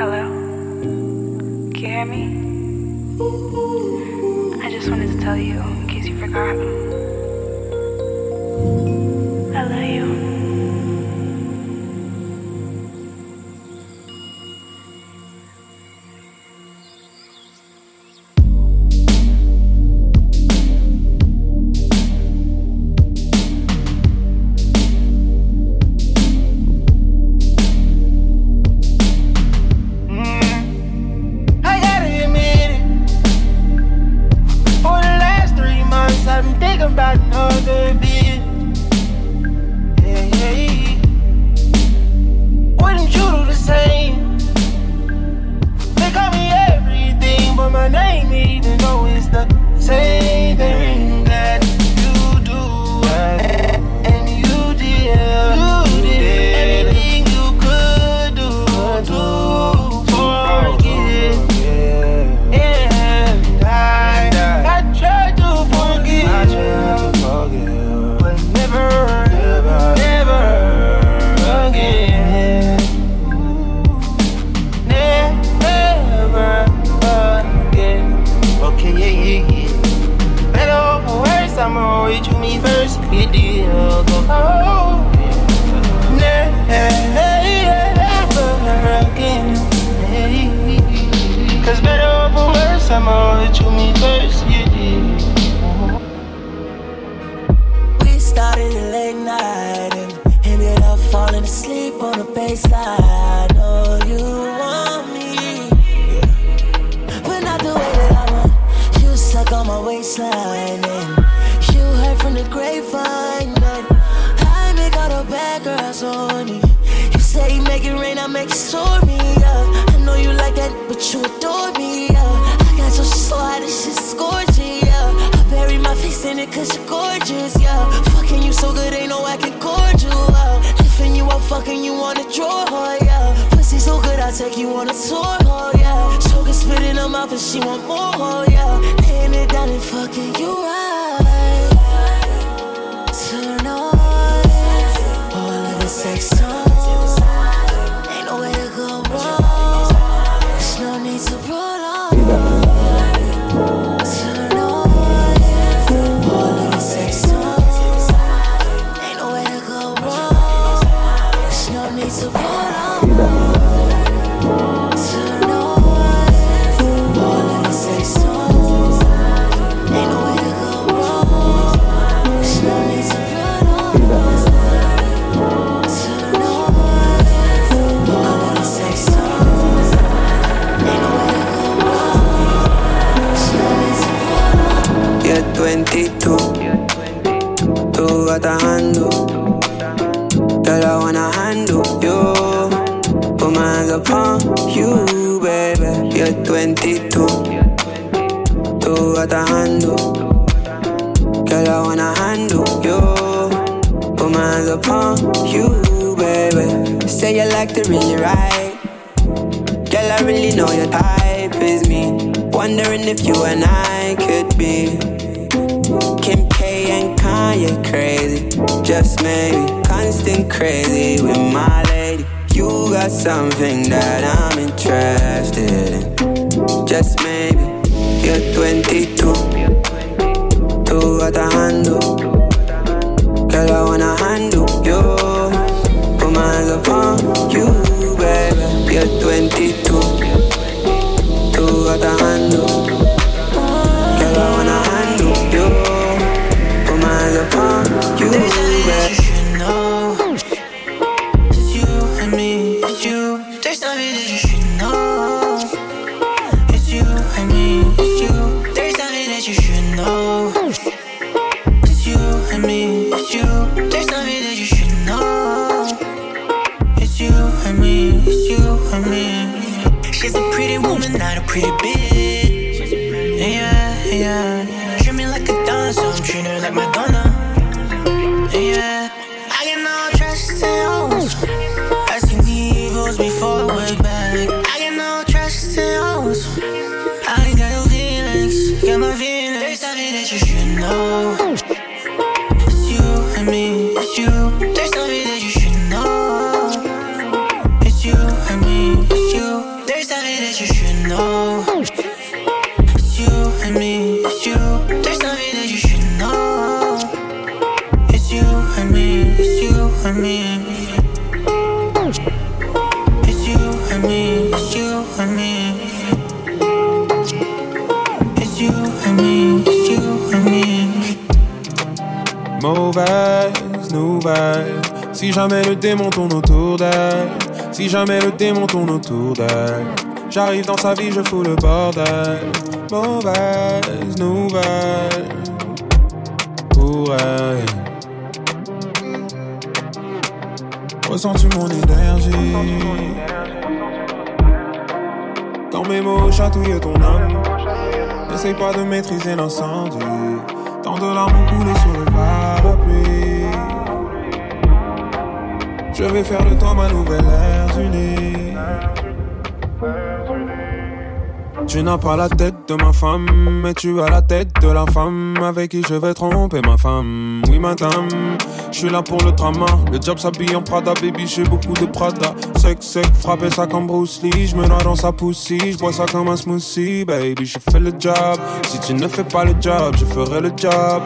Hello? Can you hear me? I just wanted to tell you in case you forgot. I love you. and me, it's you and me. It's you and me, it's you and me. Mauvaise nouvelle, si jamais le démon tourne autour d'elle, si jamais le démon tourne autour d'elle, j'arrive dans sa vie, je fous le bordel. Mauvaise nouvelle pour elle. Ressens-tu mon énergie? Dans mes mots chatouille ton âme. N'essaye pas de maîtriser l'incendie. Tant de larmes ont coulé sur le parapluie. Je vais faire de toi ma nouvelle ère unie. Tu n'as pas la tête de ma femme, mais tu as la tête de la femme avec qui je vais tromper ma femme. Oui madame, je suis là pour le drama. Le diable s'habille en Prada, baby j'ai beaucoup de Prada. Sec, frapper ça comme Bruce Lee. Je me noie dans sa poussie, je bois ça comme un smoothie. Baby je fais le job, si tu ne fais pas le job, je ferai le job.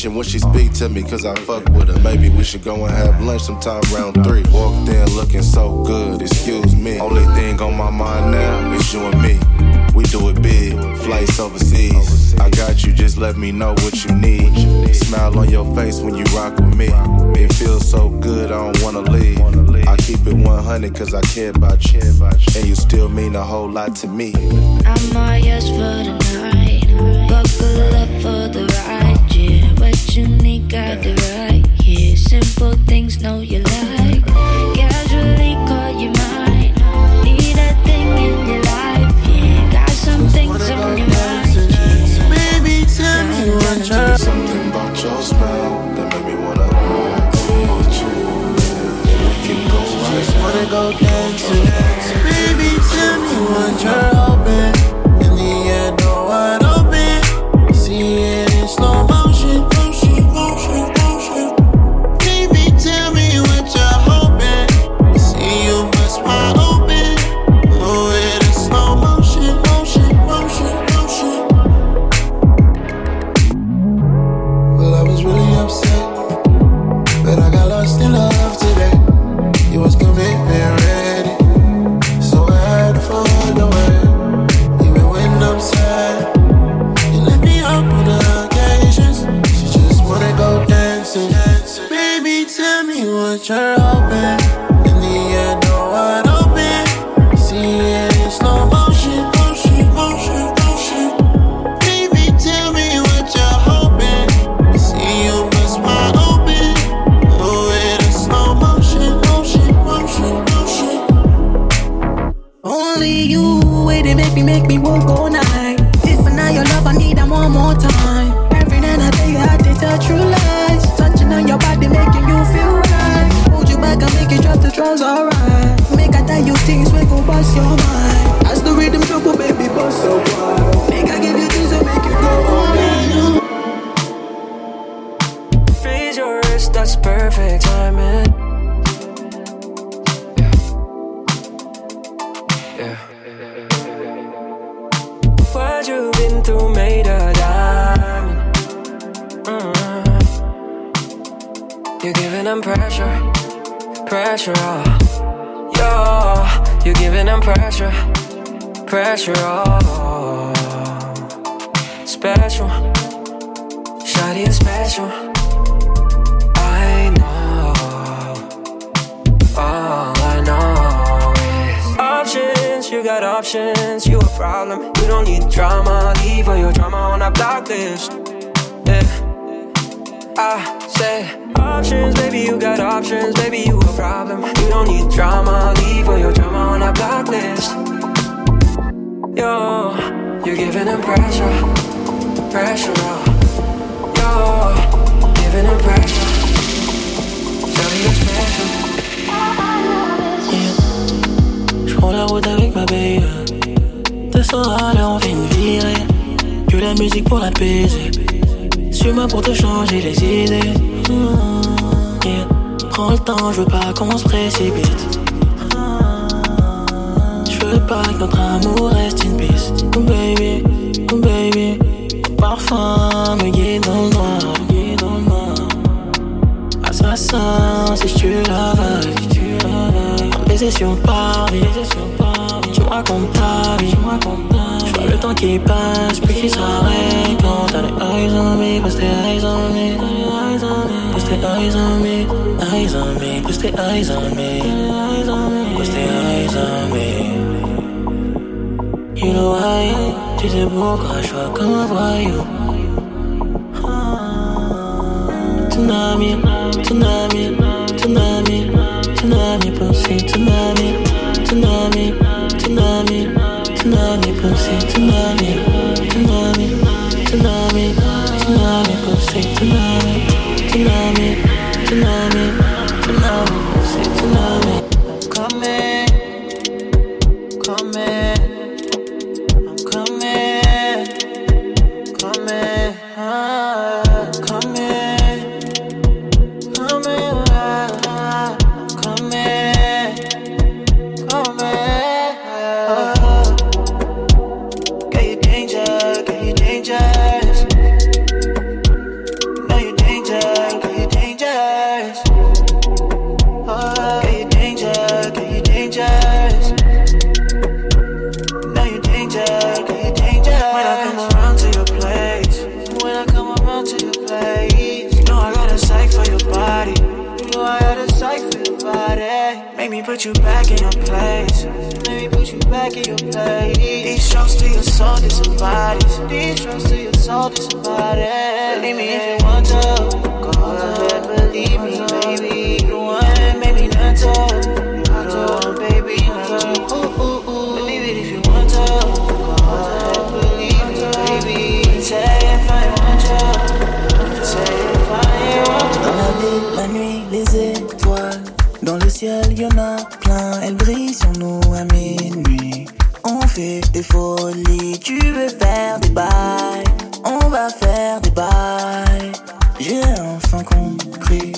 When she speak to me, cause I fuck with her. Maybe we should go and have lunch sometime round 3. Walked in looking so good, excuse me. Only thing on my mind now is you and me. We do it big, flights overseas. I got you, just let me know what you need. Smile on your face when you rock with me. It feels so good, I don't wanna leave. I keep it 100 cause I care about you, and you still mean a whole lot to me. I'm all yours for the night. Buckle up for the ride. What you need, got the right. here. Simple things, know you like. Casually call you mine. Need a thing in your life, yeah. Got some things on your mind, yeah. Baby, tell me what's up. Something about your smile that made me wanna go with you. We can go out, just wanna go dancing. Baby, tell me what you're hoping. These strokes to your soul, this body. Leave me if you want to. Go ahead. believe me, baby. You want, baby, not to. You don't, baby, not to. Ooh, believe it if you want to. God, believe me, baby. Say if I want to. Say if I want to. Dans la ville, la nuit, les étoiles. Dans le ciel, y'en a plein. Elles brillent sur nous à minuit. On fait des folies. Tu veux faire des bails. On va faire des bails. J'ai enfin compris,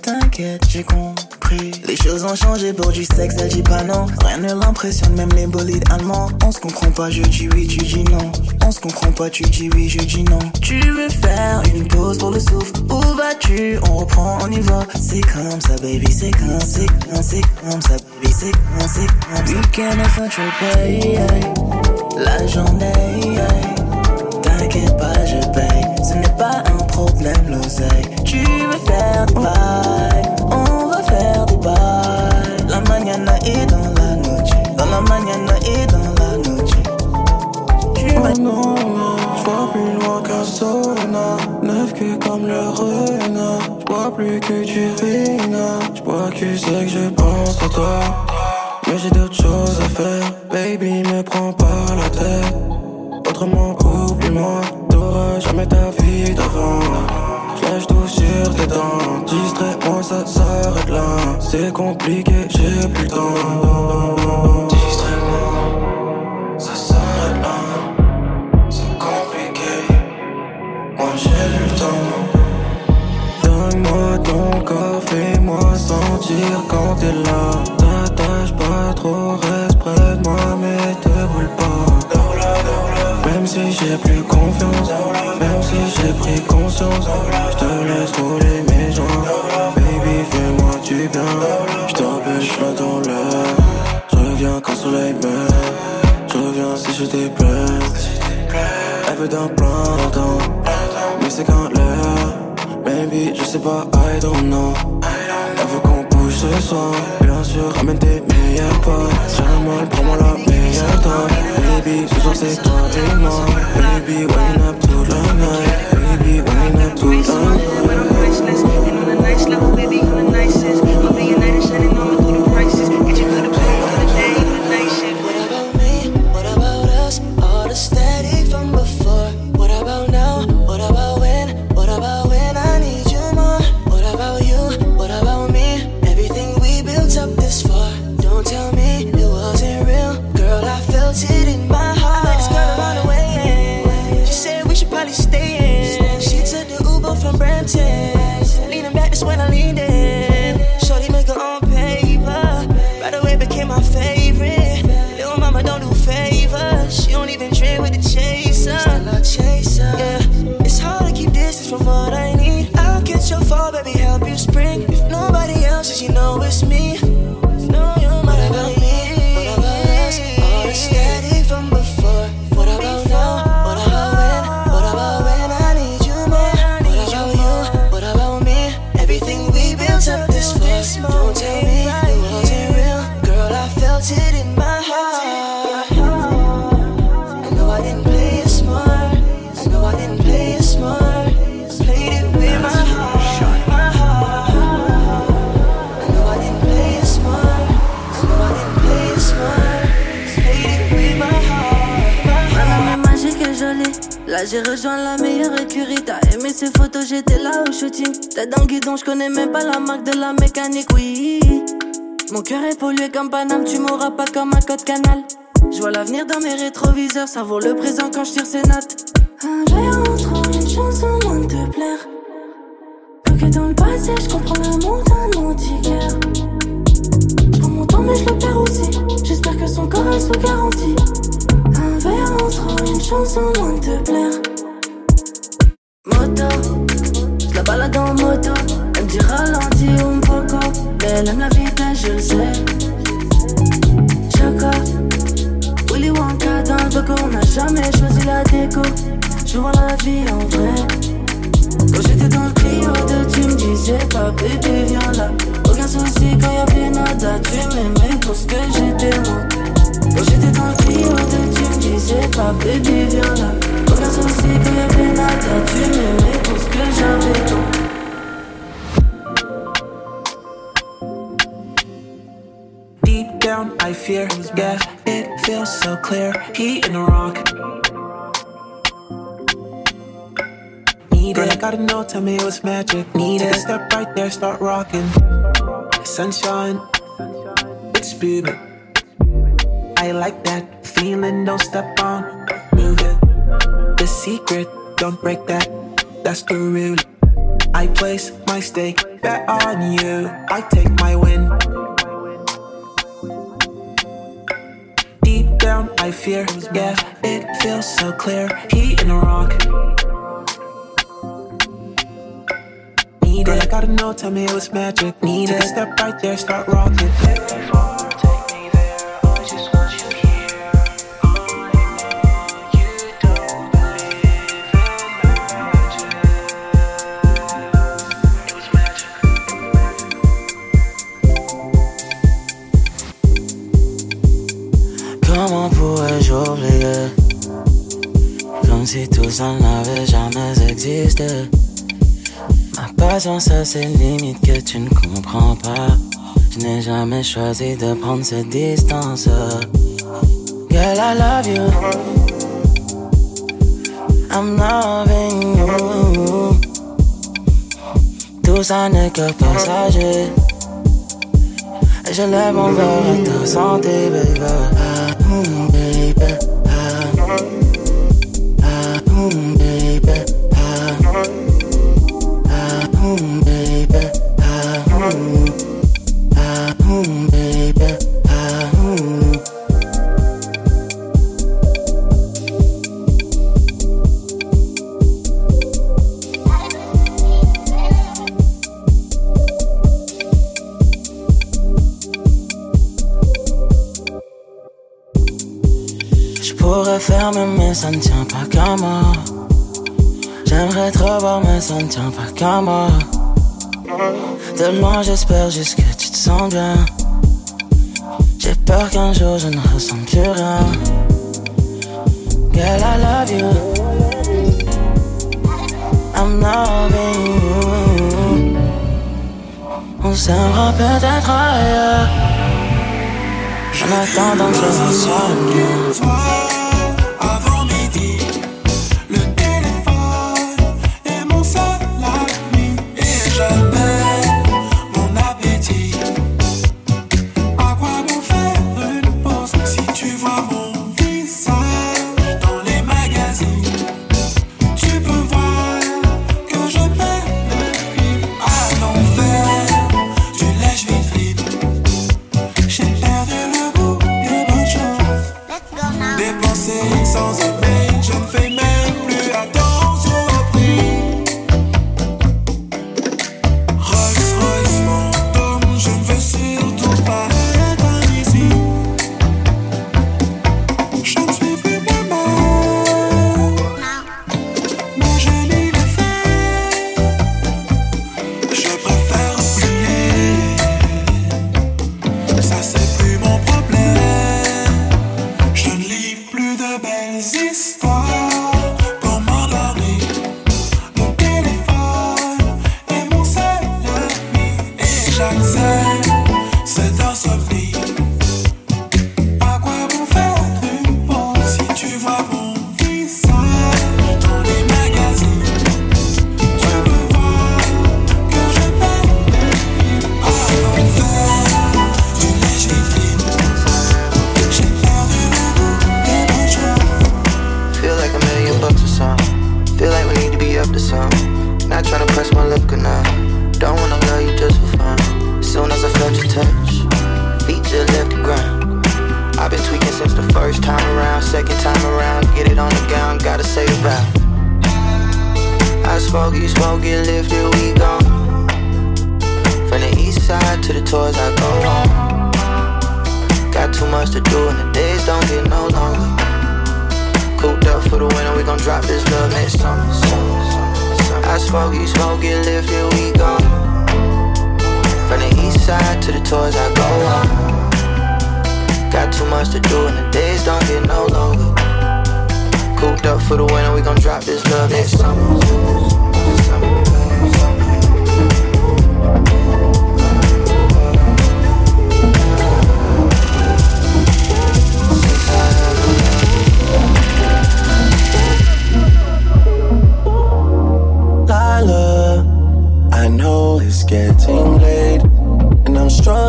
t'inquiète, j'ai compris. Les choses ont changé pour du sexe, elle dit pas non. Rien ne l'impressionne, même les bolides allemands. On se comprend pas, je dis oui, tu dis non. On se comprend pas, tu dis oui, je dis non. Tu veux faire une pause pour le souffle. Où vas-tu? On reprend, on y va. C'est comme ça, baby, c'est comme ça, baby, c'est comme ça. Weekend à Saint-Tropez, la journée, t'inquiète pas, je paye. Ce n'est pas un problème, l'oseille. Tu veux faire des bails, on va faire des bails. La mañana est dans la noche, dans la mañana est dans la noche. Tu m'as non, j'vois plus loin qu'un sauna. Neuf que comme le renard, j'bois plus que du vina. J'bois que c'est que je pense à toi, mais j'ai d'autres choses à faire. Baby, me prends pas la tête, autrement oublie-moi. T'auras jamais ta vie d'avant. J'lâche tout sur tes dents. Distrais-moi, ça s'arrête là. C'est compliqué, j'ai plus le temps. Distrais-moi, ça s'arrête là. C'est compliqué, moi j'ai le temps. Donne-moi ton corps, fais-moi sentir quand t'es là. T'attache pas trop, reste près de moi, mais te brûle pas. Même si j'ai plus confiance, même si j'ai pris conscience, j'te laisse rouler mes joints. Baby, fais-moi du bien, j't'empêche pas dans l'air. J'reviens quand le soleil meurt, j'reviens si je déplaise. Elle veut d'un plein d'entends, mais c'est quand l'heure. Baby, je sais pas, I don't know. Elle veut qu'on bouge ce soir, bien sûr, ramène tes meilleurs pas. Tiens-moi, prends-moi la meilleure table. Baby, ce soir c'est toi et moi. Baby, wine up toute la night. Baby, wine up toute la night. We're on priceless, and on a nice level, baby, on the nicest. I'll be your knight and shining on me through the crisis. Get you through the pain, on the day, on the night shit. What about me? What about us? All the static from before. What about now? What about when? What about when I need you more? What about you? What about me? Everything we built up this far. Don't tell me it wasn't real. Girl, I felt it in my heart. I let this girl run away. She said we should probably stay in. She took the Uber from Brampton. Leaning back, that's when I leaned in. Shorty make her own paper. Right away became my favorite. Little mama don't do favors. She don't even drink with the chaser. Still a chaser. Yeah, it's hard to keep distance from what I need. I'll catch your fall, baby, help you spring. If nobody else is, you know it's me. No, you might have me. Là j'ai rejoint la meilleure écurie. T'as aimé ces photos, j'étais là au shooting. Tête dans le guidon, j'connais même pas la marque de la mécanique, oui. Mon cœur est pollué comme Paname, tu m'auras pas comme un code canal. J'vois l'avenir dans mes rétroviseurs, ça vaut le présent quand j'tire ces notes. Un jour, j'trouve une chance au moins de te plaire. Bloqué dans le passé, j'comprends l'amour d'un antiquaire. J'prends mon temps mais j'le perds aussi. J'espère que son corps est sous garantie. On se rend une chance au moins de te plaire. Moto, je la balade en moto. Elle me dit ralenti un poco. Mais elle aime la vitesse, je le sais. Choco, Willy Wonka dans le coco. On n'a jamais choisi la déco. Je vois la vie en vrai. Quand j'étais dans le Clio 2, tu me disais pas bébé viens là. Aucun souci quand y'a plus nada. Tu m'aimais pour ce que j'étais moi. Quand j'étais dans le Clio 2, tu me disais pas baby viens là. Aucun souci que y'avait nada. Tu m'aimais pour ce que j'avais tant. down, I fear. Yeah, it feels so clear. He in the wrong. Girl, I gotta know, tell me what's magic. Need it. Take a step right there, start rocking. Sunshine, it's beautiful. I like that feeling, don't step on, move it. The secret, don't break that, that's the rule. I place my stake, bet on you, I take my win. Deep down I fear, yeah, it feels so clear. He in the rock. Girl, I gotta know, tell me it was magic. Need it. Take a step right there, start rocking. Take me far, take me there. I just want you here. All in all, you don't believe in magic. It was magic. Comment pourrais-je oublier? Comme si tout ça n'avait jamais existé. Ma patience a ses limites que tu ne comprends pas. Je n'ai jamais choisi de prendre cette distance. Girl, I love you. I'm loving you. Tout ça n'est que passager. Je lève mon verre à ta santé, baby. Ah, baby. Ah, baby. Ah. Je pourrais fermer mais ça ne tient pas qu'à moi. J'aimerais te revoir mais ça ne tient pas qu'à moi. De loin j'espère juste que tu te sens bien. J'ai peur qu'un jour je ne ressens plus rien. Girl, I love you. I'm loving you. On s'aimera peut-être ailleurs. En attendant que je reçois.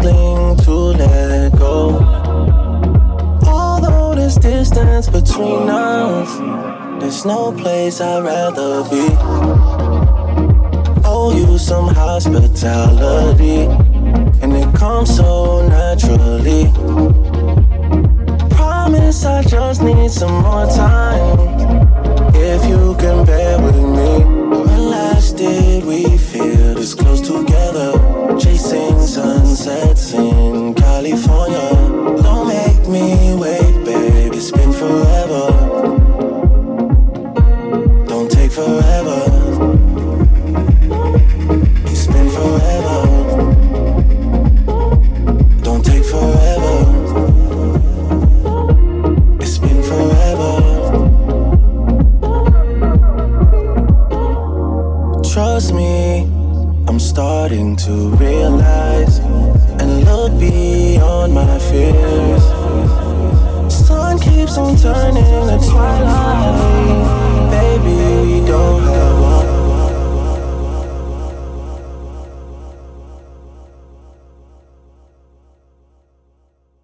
struggling to let go. Although there's distance between us, there's no place I'd rather be. Owe you some hospitality, and it comes so naturally. Promise I just need some more time, if you can bear with me. When last did we feel this close together? Chasing sunsets in California. Don't make me wait, babe, it's been forever. Don't take forever. It's been forever. Don't take forever. It's been forever. Trust me, I'm starting to realize and look beyond my fears. Sun keeps on turning at twilight. Baby, we don't have